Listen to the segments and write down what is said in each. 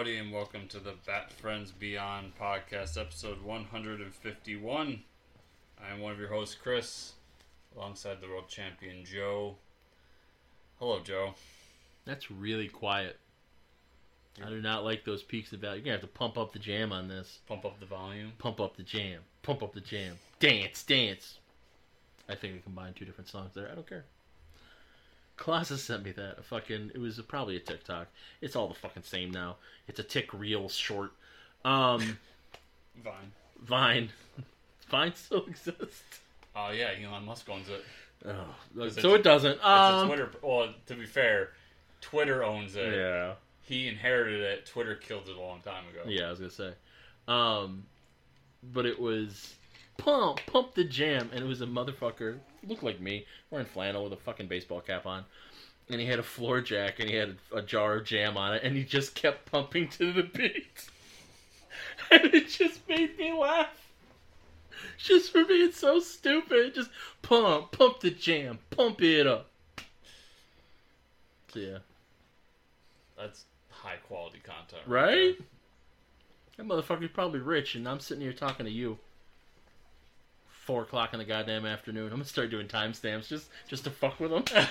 Howdy, and welcome to the Bat Friends Beyond podcast, episode 151. I'm one of your hosts, Chris, alongside the world champion, Joe. Hello, Joe. That's really quiet. I do not like those peaks of value. You're going to have to pump up the jam on this. Pump up the volume? Pump up the jam. Pump up the jam. Dance, dance. I think we combined two different songs there. I don't care. Colossus sent me that. It was probably a TikTok. It's all the fucking same now. It's a tick reel short. Vine. Vine still exists. Oh, yeah. Elon Musk owns it. Oh, so it doesn't. It's a Twitter. Well, to be fair, Twitter owns it. Yeah. He inherited it. Twitter killed it a long time ago. Yeah, I was going to say. But it was pump the jam, and it was a motherfucker, looked like me, wearing flannel with a fucking baseball cap on, and he had a floor jack, and he had a jar of jam on it, and he just kept pumping to the beat. And it just made me laugh. Just for being so stupid. Just pump the jam, pump it up. So, yeah. That's high quality content, right? That motherfucker's probably rich, and I'm sitting here talking to you. 4 o'clock in the goddamn afternoon. I'm gonna start doing timestamps just to fuck with them. Can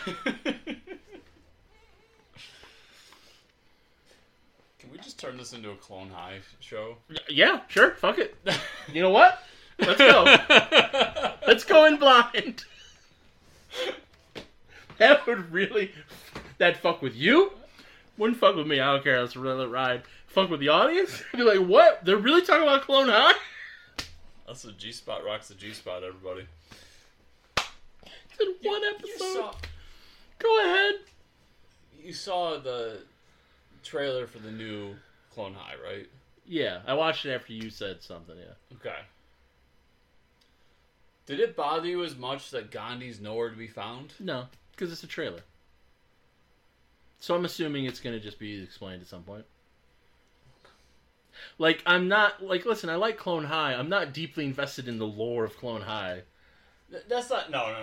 we just turn this into a Clone High show? Yeah, sure. Fuck it. You know what? Let's go. Let's go in blind. That would really fuck with you. Wouldn't fuck with me. I don't care. Let's let it ride. Fuck with the audience. I'd be like, what? They're really talking about Clone High? That's the G-Spot rocks the G-Spot, everybody. It's in one episode. Go ahead. You saw the trailer for the new Clone High, right? Yeah, I watched it after you said something, yeah. Okay. Did it bother you as much that Gandhi's nowhere to be found? No, because it's a trailer. So I'm assuming it's going to just be explained at some point. Like, I'm not... Like, listen, I like Clone High. I'm not deeply invested in the lore of Clone High. That's not... No.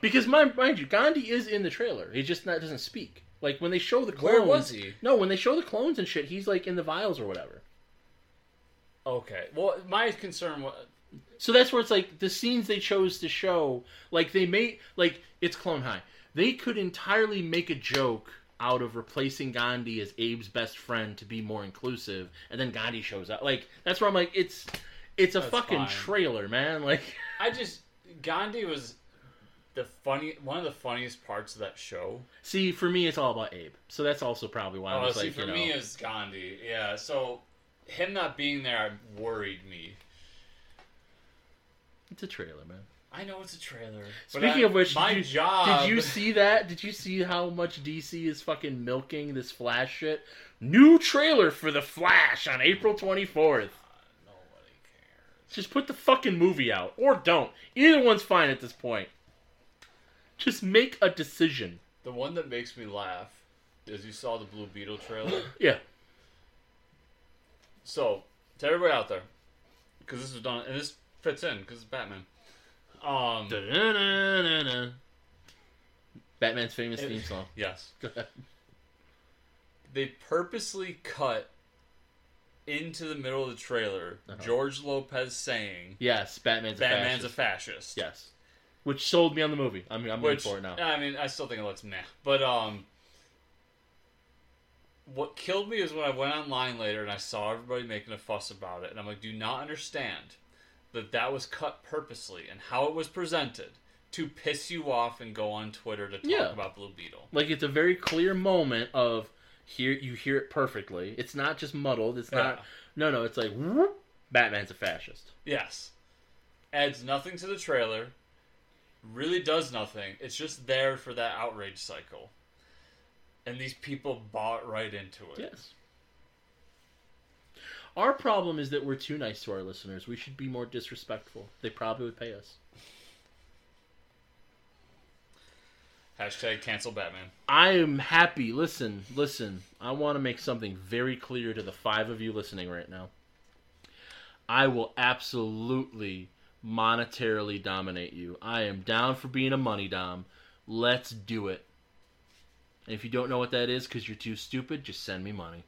Because, mind you, Gandhi is in the trailer. He just doesn't speak. Like, when they show the clones... Where was he? No, when they show the clones and shit, he's, like, in the vials or whatever. Okay. Well, my concern was... So that's where it's, like, the scenes they chose to show... Like, they made... Like, it's Clone High. They could entirely make a joke... out of replacing Gandhi as Abe's best friend to be more inclusive, and then Gandhi shows up. Like, that's where I'm like, it's a fucking fine. Trailer, man. Like, Gandhi was one of the funniest parts of that show. See, for me, it's all about Abe, so that's also probably why I was like, for me, it's Gandhi. Yeah, so him not being there worried me. It's a trailer, man. I know it's a trailer. Speaking of which, did you see that? Did you see how much DC is fucking milking this Flash shit? New trailer for The Flash on April 24th. Nobody cares. Just put the fucking movie out. Or don't. Either one's fine at this point. Just make a decision. The one that makes me laugh is you saw the Blue Beetle trailer? Yeah. So, to everybody out there, because this was done, and this fits in, because it's Batman. Batman's famous theme song. Yes. Go ahead. They purposely cut into the middle of the trailer George Lopez saying, yes, Batman's a fascist. Yes. Which sold me on the movie. I mean, I'm waiting for it now. I mean, I still think it looks meh. But what killed me is when I went online later and I saw everybody making a fuss about it. And I'm like, do not understand. That was cut purposely and how it was presented to piss you off and go on Twitter to talk about Blue Beetle. Like, it's a very clear moment of here you hear it perfectly. It's not just muddled. It's not... No, it's like, whoop, Batman's a fascist. Yes. Adds nothing to the trailer. Really does nothing. It's just there for that outrage cycle. And these people bought right into it. Yes. Our problem is that we're too nice to our listeners. We should be more disrespectful. They probably would pay us. Hashtag cancel Batman. I am happy. Listen. I want to make something very clear to the five of you listening right now. I will absolutely monetarily dominate you. I am down for being a money dom. Let's do it. And if you don't know what that is because you're too stupid, just send me money.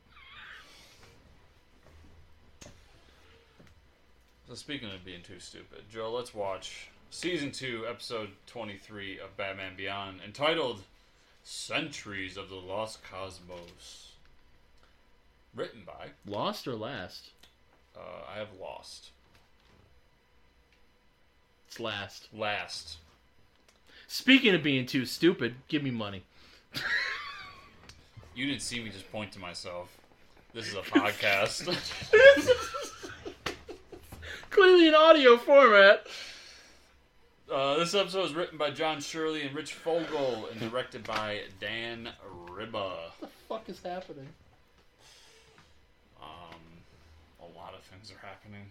So speaking of being too stupid, Joe, let's watch Season 2, Episode 23 of Batman Beyond, entitled Sentries of the Lost Cosmos. Written by... Lost or Last? I have Lost. It's Last. Last. Speaking of being too stupid, give me money. You didn't see me just point to myself. This is a podcast. Clearly an audio format. This episode is written by John Shirley and Rich Fogel and directed by Dan Ribba. What the fuck is happening? A lot of things are happening.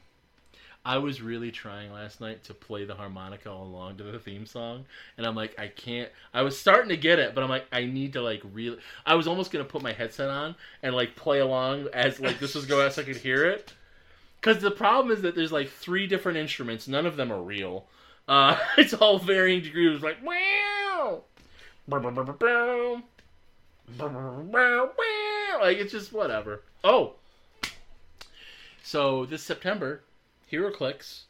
I was really trying last night to play the harmonica along to the theme song, and I'm like, I can't. I was starting to get it, but I'm like, I need to like really. I was almost gonna put my headset on and like play along as like this was going, so I could hear it. Because the problem is that there's like three different instruments, none of them are real. It's all varying degrees. Like wow, like it's just whatever. Oh, so this September, HeroClix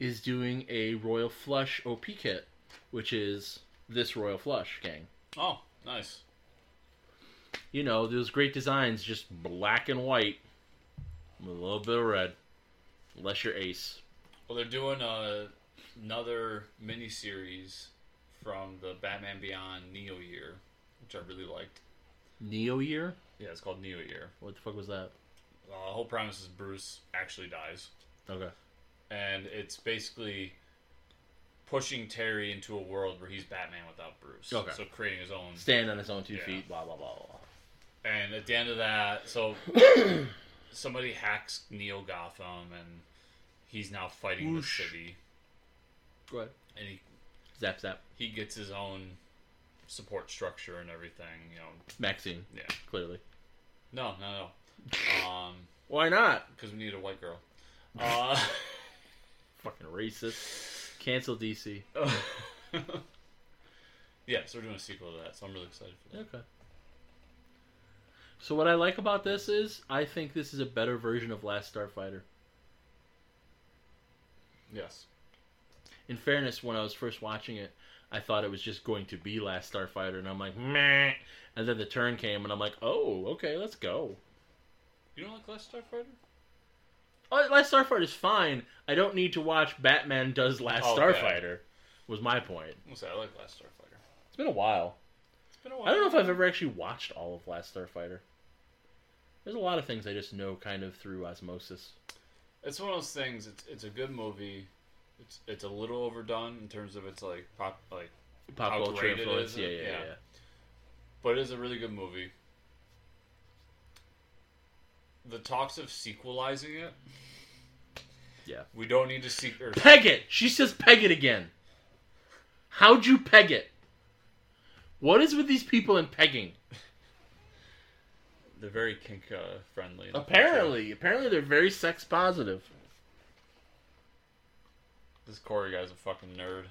is doing a Royal Flush OP kit, which is this Royal Flush gang. Oh, nice. You know, those great designs, just black and white with a little bit of red, unless you're Ace. Well, they're doing another miniseries from the Batman Beyond Neo Year, which I really liked. Neo Year? Yeah, it's called Neo Year. What the fuck was that? The whole premise is Bruce actually dies. Okay. And it's basically pushing Terry into a world where he's Batman without Bruce. Okay. So creating his own... Stand on his own two feet, blah, blah, blah, blah. And at the end of that, so somebody hacks Neo Gotham, and he's now fighting the city. Go ahead. And he... Zap, zap. He gets his own support structure and everything, you know. Maxine. Yeah. Clearly. No. Why not? Because we need a white girl. Fucking racist. Cancel DC. Yeah, so we're doing a sequel to that, so I'm really excited for that. Okay. So what I like about this is, I think this is a better version of Last Starfighter. Yes. In fairness, when I was first watching it, I thought it was just going to be Last Starfighter, and I'm like, meh. And then the turn came, and I'm like, oh, okay, let's go. You don't like Last Starfighter? Last Starfighter is fine. I don't need to watch Batman does Last Starfighter, was my point. I like Last Starfighter. It's been a while. I don't know if I've ever actually watched all of Last Starfighter. There's a lot of things I just know kind of through osmosis. It's one of those things, it's a good movie. It's a little overdone in terms of its pop culture influence. Yeah. But it is a really good movie. The talks of sequelizing it. Yeah. We don't need to sequel. Peg it! She says peg it again. How'd you peg it? What is with these people in pegging? They're very kink friendly. Apparently they're very sex positive. This Corey guy's a fucking nerd.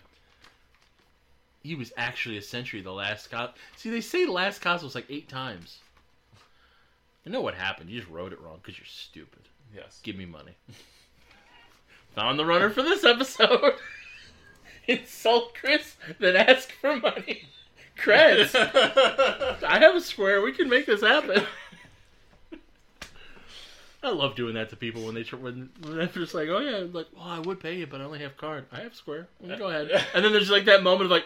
He was actually a sentry the last cop. See, they say Last Cosmos like 8 times. You know what happened. You just wrote it wrong because you're stupid. Yes. Give me money. Found the runner for this episode. Insult Chris, then ask for money. Creds. I have a square. We can make this happen. I love doing that to people when they're just like, oh yeah, I'm like, well, I would pay you, but I only have card. I have square. Go ahead. And then there's like that moment of like,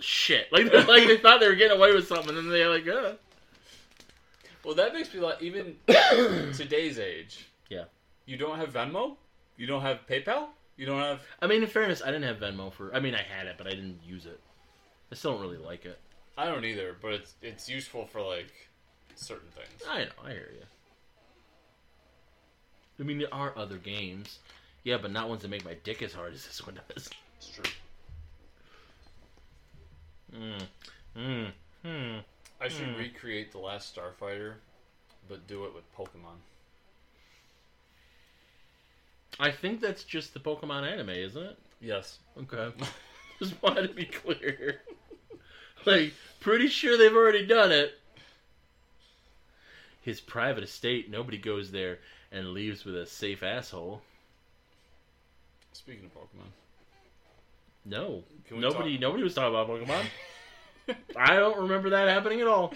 shit. Like they thought they were getting away with something, and then they're like, oh. Well, that makes me like, even today's age. Yeah. You don't have Venmo? You don't have PayPal? You don't have... I mean, in fairness, I didn't have Venmo for... I mean, I had it, but I didn't use it. I still don't really like it. I don't either, but it's useful for, like, certain things. I know, I hear you. I mean, there are other games. Yeah, but not ones that make my dick as hard as this one does. It's true. I should recreate The Last Starfighter, but do it with Pokemon. I think that's just the Pokemon anime, isn't it? Yes. Okay. Just wanted to be clear. Like, pretty sure they've already done it. His private estate, nobody goes there and leaves with a safe asshole. Speaking of Pokemon. No. Nobody was talking about Pokemon. I don't remember that happening at all.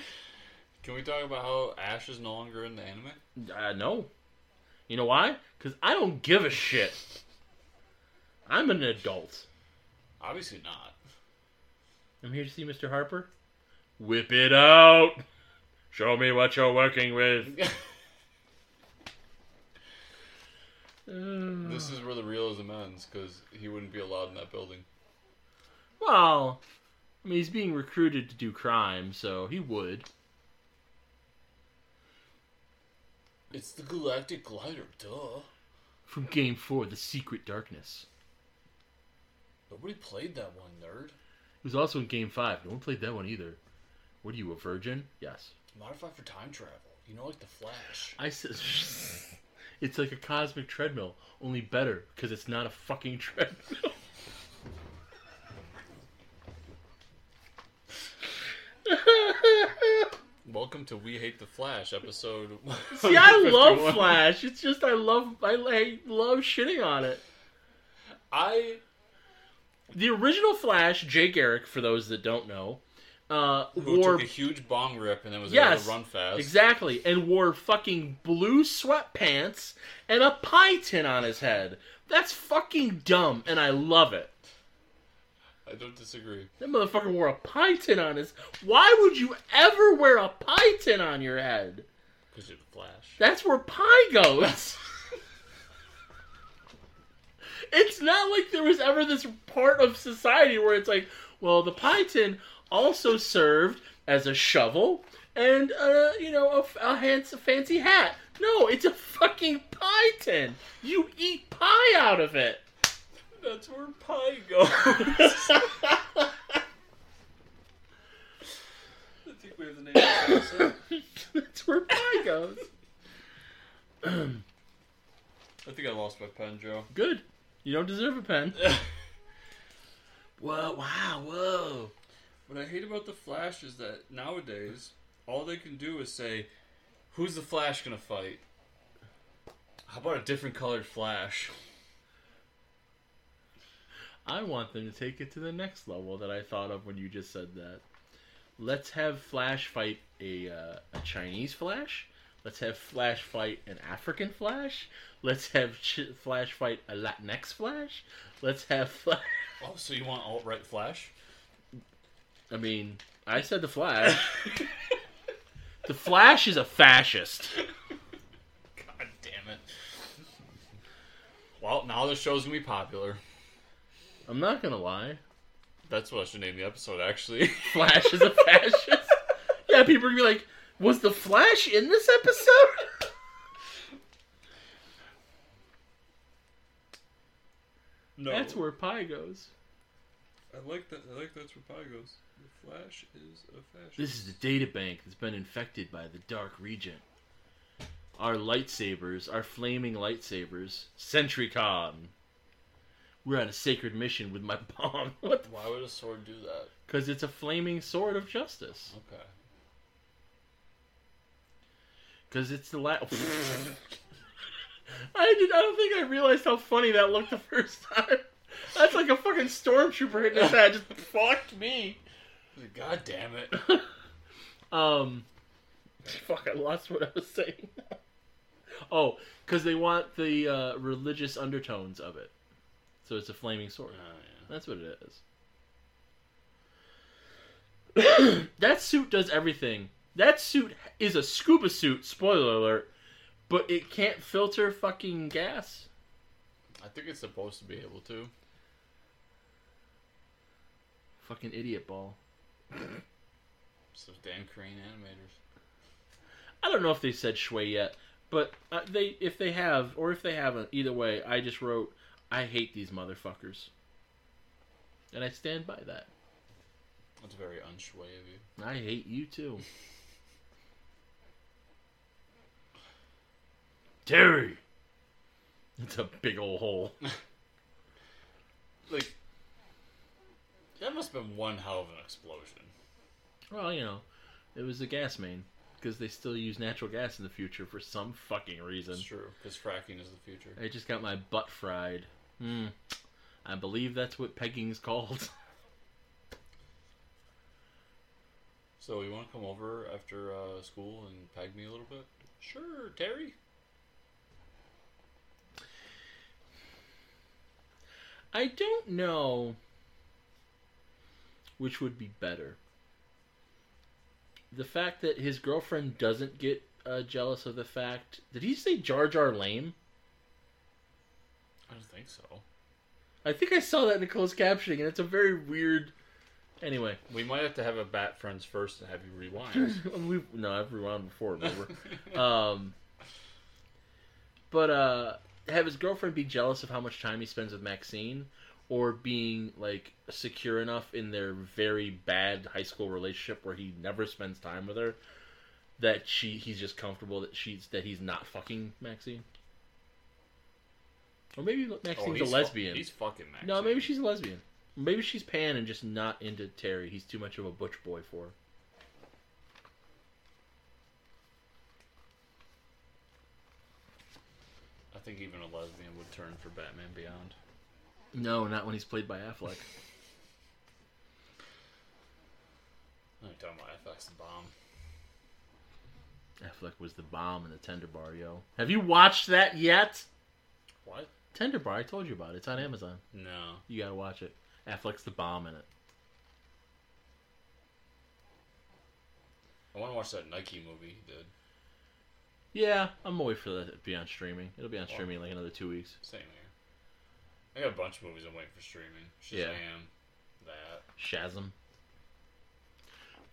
Can we talk about how Ash is no longer in the anime? No. You know why? Because I don't give a shit. I'm an adult. Obviously not. I'm here to see Mr. Harper. Whip it out! Show me what you're working with. This is where the realism ends, because he wouldn't be allowed in that building. Well, I mean, he's being recruited to do crime, so he would. It's the Galactic Glider, duh. From Game 4, The Secret Darkness. Nobody played that one, nerd. It was also in Game 5. No one played that one either. What are you, a virgin? Yes. Modified for time travel. You know, like The Flash. I said... It's like a cosmic treadmill, only better, because it's not a fucking treadmill. Welcome to We Hate the Flash, episode 151. See, I love Flash. It's just I love shitting on it. The original Flash, Jay Garrick, for those that don't know, who took a huge bong rip and then was able to run fast. Exactly. And wore fucking blue sweatpants and a pie tin on his head. That's fucking dumb, and I love it. I don't disagree. That motherfucker wore a pie tin on his... Why would you ever wear a pie tin on your head? Because you're the Flash. That's where pie goes. It's not like there was ever this part of society where it's like, well, the pie tin... also served as a shovel and, a fancy hat. No, it's a fucking pie tin. You eat pie out of it. That's where pie goes. I think we have the name of the episode. That's where pie goes. I think I lost my pen, Joe. Good. You don't deserve a pen. Whoa, wow, whoa. What I hate about The Flash is that nowadays, all they can do is say, who's the Flash gonna fight? How about a different colored Flash? I want them to take it to the next level that I thought of when you just said that. Let's have Flash fight a Chinese Flash. Let's have Flash fight an African Flash. Let's have Flash fight a Latinx Flash. Let's have Flash... Oh, so you want alt-right Flash? I mean, I said The Flash. The Flash is a fascist. God damn it. Well, now this show's gonna be popular. I'm not gonna lie. That's what I should name the episode, actually. Flash is a fascist? Yeah, people are gonna be like, was The Flash in this episode? No. That's where pie goes. I like that. I like that's where pie goes. The Flash is a fascist. This is a data bank that's been infected by the Dark Regent. Our lightsabers, our flaming lightsabers, SentryCon. We're on a sacred mission with my bong. What? Why would a sword do that? Because it's a flaming sword of justice. Okay. Because it's the last... I don't think I realized how funny that looked the first time. That's like a fucking stormtrooper hitting his head. Just fucked me. God damn it. Fuck, I lost what I was saying. Oh, because they want the religious undertones of it. So it's a flaming sword. Oh, yeah. That's what it is. That suit does everything. That suit is a scuba suit, spoiler alert, but it can't filter fucking gas. I think it's supposed to be able to. Fucking idiot ball. So damn Korean animators. I don't know if they said shway yet, but if they haven't, either way, I just wrote, I hate these motherfuckers. And I stand by that. That's very unshway of you. I hate you too. Terry! It's a big old hole. Like, that must have been one hell of an explosion. Well, you know, it was a gas main. Because they still use natural gas in the future for some fucking reason. It's true, because fracking is the future. I just got my butt fried I believe that's what pegging's called. So you want to come over after school and peg me a little bit? Sure, Terry. I don't know which would be better. The fact that his girlfriend doesn't get jealous of the fact... Did he say Jar Jar lame? I don't think so. I think I saw that in the closed captioning, and it's a very weird... Anyway. We might have to have a Bat Friends first and have you rewind. I've rewound before. Have his girlfriend be jealous of how much time he spends with Maxine, or being, like, secure enough in their very bad high school relationship where he never spends time with her, that he's just comfortable that he's not fucking Maxine. Or maybe Maxine's a lesbian. He's fucking Maxine. No, maybe she's a lesbian. Maybe she's Pan and just not into Terry. He's too much of a butch boy for her. I think even a lesbian would turn for Batman Beyond. No, not when he's played by Affleck. I'm talking about Affleck's the bomb. Affleck was the bomb in the Tender Bar, yo. Have you watched that yet? What? Tender Bar, I told you about it. It's on Amazon. No. You gotta watch it. Affleck's the bomb in it. I want to watch that Nike movie he did. Yeah, I'm away for that to be on streaming. It'll be on streaming in like another 2 weeks. Same here. I got a bunch of movies I'm waiting for streaming. Shazam. Yeah. That. Shazam.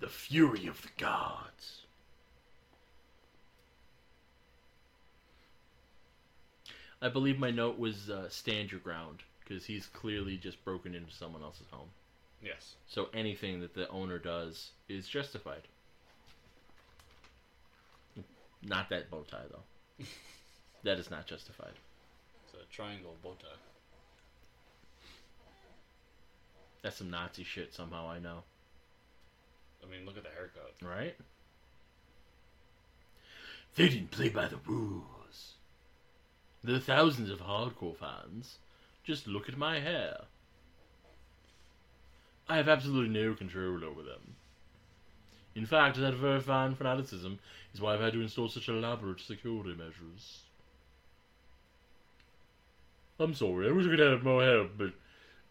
The Fury of the Gods. I believe my note was stand your ground, because he's clearly just broken into someone else's home. Yes. So anything that the owner does is justified. Not that bow tie, though. That is not justified. It's a triangle bow tie. That's some Nazi shit somehow, I know. I mean, look at the haircut. Right? They didn't play by the rules. There are thousands of hardcore fans. Just look at my hair. I have absolutely no control over them. In fact, that very fine fanaticism is why I've had to install such elaborate security measures. I'm sorry, I wish I could have more help, but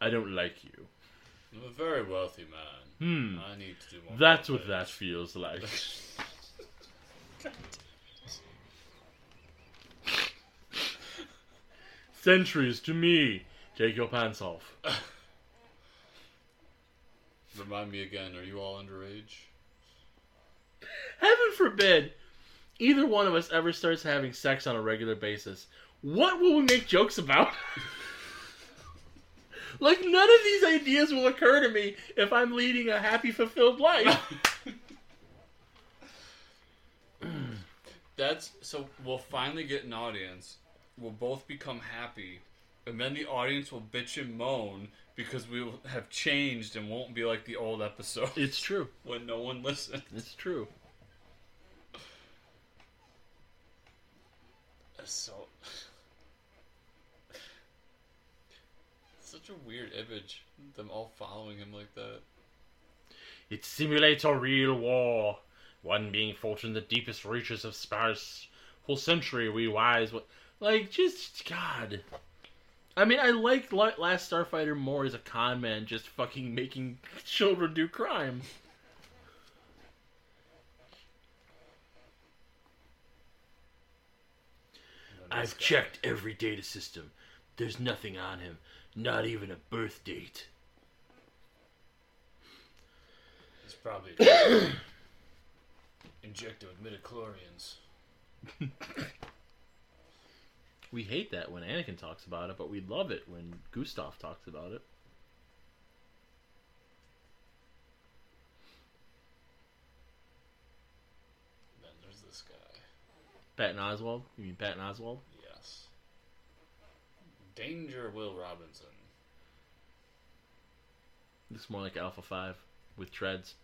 I don't like you. I'm a very wealthy man. I need to do more. That's what that feels like. Sentries to me. Take your pants off. Remind me again, are you all underage? Heaven forbid either one of us ever starts having sex on a regular basis. What will we make jokes about? Like, none of these ideas will occur to me if I'm leading a happy, fulfilled life. So we'll finally get an audience. We'll both become happy, and then the audience will bitch and moan because we will have changed and won't be like the old episode. It's true. When no one listens. It's true. It's such a weird image, them all following him like that. It simulates a real war, one being fought in the deepest reaches of space. For century we wise... Like, just, God. I mean, I like Last Starfighter more as a con man just fucking making children do crime. I've checked every data system. There's nothing on him. Not even a birth date. It's probably... injected with midichlorians. We hate that when Anakin talks about it, but we love it when Gustav talks about it. Then there's this guy. Patton Oswalt? You mean Patton Oswalt? Yes. Danger Will Robinson. Looks more like Alpha 5 with treads.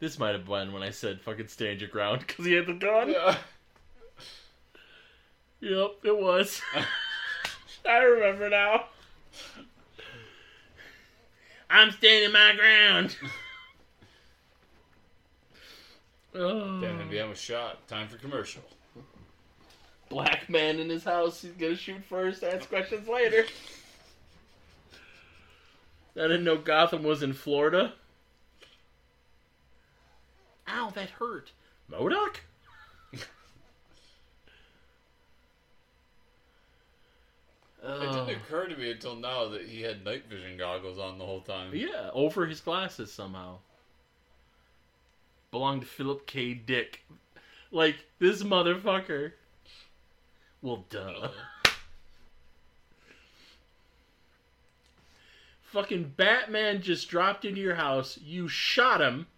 This might have been when I said fucking stand your ground because he had the gun. Yeah. Yep, it was. I remember now. I'm standing my ground. Batman Beyond was shot. Time for commercial. Black man in his house. He's gonna shoot first, ask questions later. I didn't know Gotham was in Florida. Ow, that hurt. MODOK? It didn't occur to me until now that he had night vision goggles on the whole time. Yeah, over his glasses somehow. Belonged to Philip K. Dick. Like, this motherfucker. Well, duh. Fucking Batman just dropped into your house. You shot him.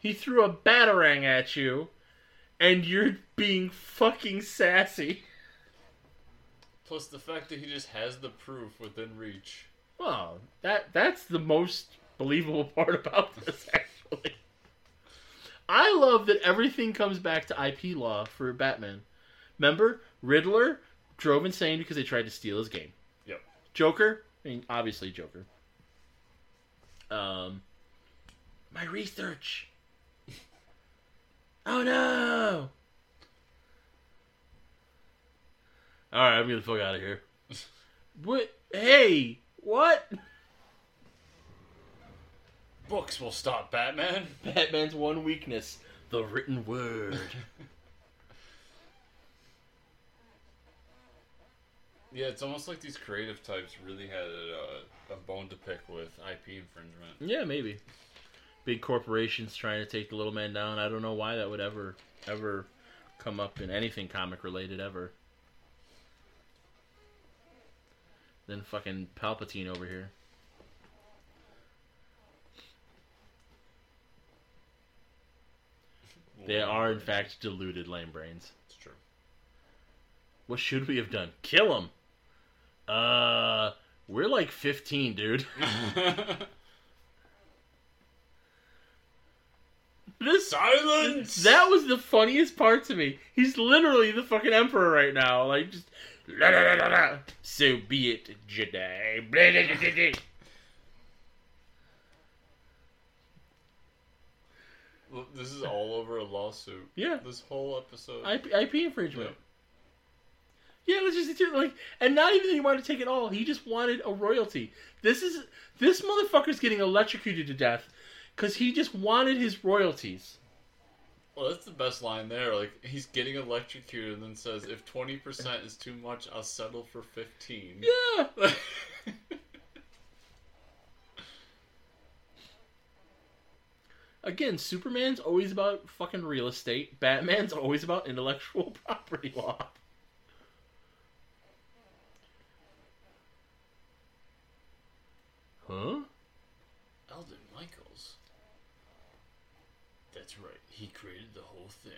He threw a batarang at you. And you're being fucking sassy. Plus the fact that he just has the proof within reach. Well, that's the most believable part about this, actually. I love that everything comes back to IP law for Batman. Remember, Riddler drove insane because they tried to steal his game. Yep. Joker, I mean, obviously Joker. My research. Oh no! Alright, I'm getting the fuck out of here. What? Hey! What? Books will stop Batman. Batman's one weakness. The written word. Yeah, it's almost like these creative types really had a bone to pick with IP infringement. Yeah, maybe. Big corporations trying to take the little man down. I don't know why that would ever come up in anything comic related ever. Then fucking Palpatine over here. They are, in fact, deluded lame brains. It's true. What should we have done? Kill him! We're like 15, dude. Silence! That was the funniest part to me. He's literally the fucking Emperor right now. Like, just... La, la, la, la, la. So be it, Jedi. Blah, blah, blah, blah, blah. Look, this is all over a lawsuit. Yeah. This whole episode. IP infringement. Yeah, let's just do it. Like, and not even that he wanted to take it all. He just wanted a royalty. This motherfucker's getting electrocuted to death because he just wanted his royalties. Well, that's the best line there. Like, he's getting electrocuted and then says, if 20% is too much, I'll settle for 15. Yeah! Again, Superman's always about fucking real estate. Batman's always about intellectual property law. Huh? Eldon Michaels. That's right. He created the whole thing.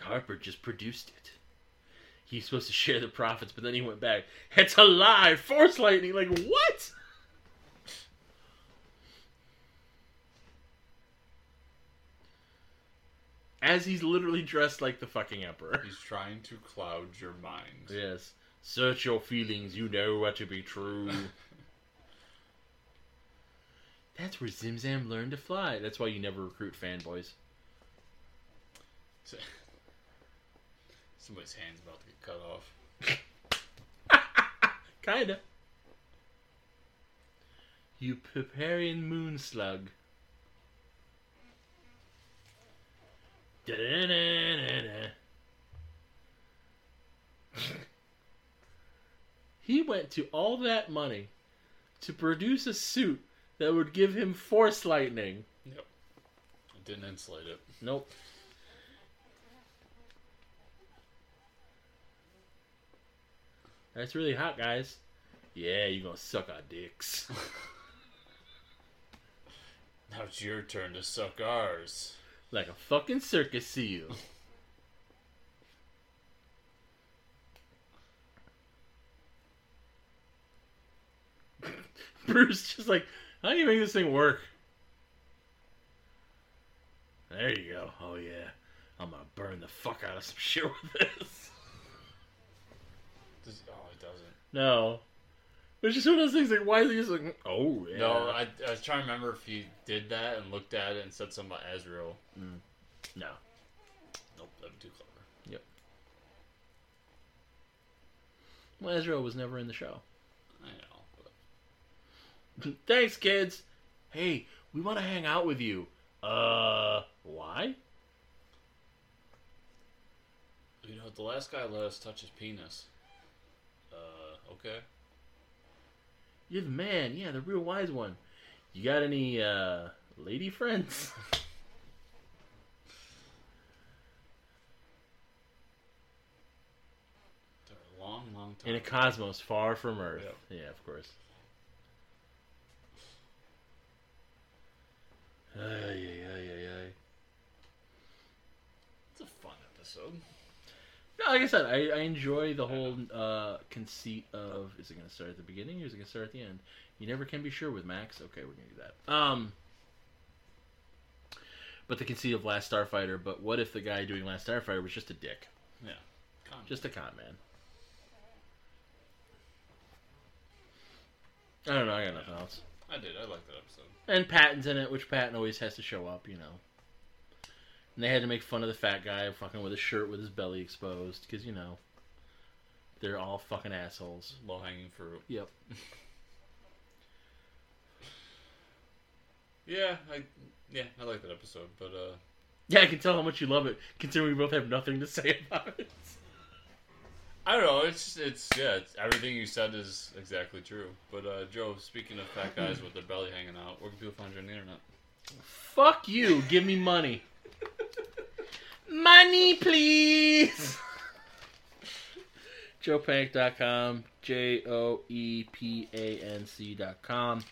Harper just produced it. He's supposed to share the profits, but then he went back. It's a lie! Force lightning! Like, what? As he's literally dressed like the fucking Emperor. He's trying to cloud your mind. Yes. Search your feelings. You know what to be true. That's where Zimzam learned to fly. That's why you never recruit fanboys. Somebody's hand's about to get cut off. Kinda. You Piparian moon slug. He went to all that money to produce a suit that would give him force lightning. Yep. It didn't insulate it. Nope. That's really hot, guys. Yeah, you're gonna suck our dicks. Now it's your turn to suck ours. Like a fucking circus seal. Bruce just like, how do you make this thing work? There you go. Oh yeah. I'm gonna burn the fuck out of some shit with this. It doesn't. No. It's just one of those things, like, why is he just like, oh, yeah. No, I was trying to remember if he did that and looked at it and said something about Azrael. Mm. No. Nope, that'd be too clever. Yep. Well, Azrael was never in the show. I know, but... Thanks, kids! Hey, we want to hang out with you. Why? You know, the last guy let us touch his penis. Okay. You're the man. Yeah, the real wise one. You got any, lady friends? They're a long, long time. In a cosmos far from Earth. Yep. Yeah, of course. Ay. It's a fun episode. No, like I said, I enjoy the whole conceit of, is it going to start at the beginning or is it going to start at the end? You never can be sure with Max. Okay, we're going to do that. But the conceit of Last Starfighter, but what if the guy doing Last Starfighter was just a dick? Yeah. Just a con man. I don't know, I got nothing else. I did, I liked that episode. And Patton's in it, which Patton always has to show up, you know. And they had to make fun of the fat guy fucking with his shirt with his belly exposed. Because, you know, they're all fucking assholes. Low-hanging fruit. Yep. I like that episode, but... Yeah, I can tell how much you love it, considering we both have nothing to say about it. I don't know, it's everything you said is exactly true. But, Joe, speaking of fat guys with their belly hanging out, where can people find you on the internet? Fuck you, give me money. Money, please! JoePank.com. JoePanc.com.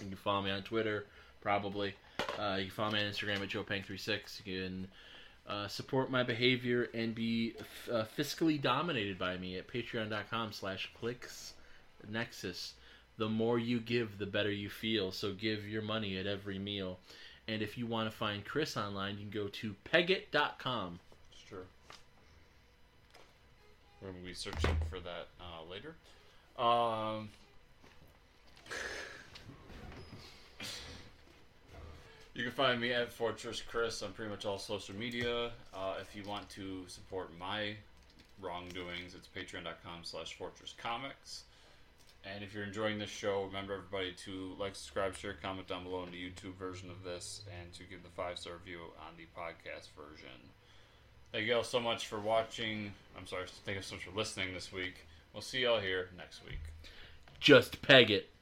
You can follow me on Twitter, probably. You can follow me on Instagram at JoePank36. You can support my behavior and be fiscally dominated by me at Patreon.com/ClixNexus. The more you give, the better you feel. So give your money at every meal. And if you want to find Chris online, you can go to Pegget.com. Sure. We're going to be searching for that later. You can find me at Fortress Chris on pretty much all social media. If you want to support my wrongdoings, it's Patreon.com/Fortress Comics. And if you're enjoying this show, remember everybody to like, subscribe, share, comment down below on the YouTube version of this, and to give the 5-star review on the podcast version. Thank you all so much for watching. I'm sorry, thank you so much for listening this week. We'll see y'all here next week. Just peg it.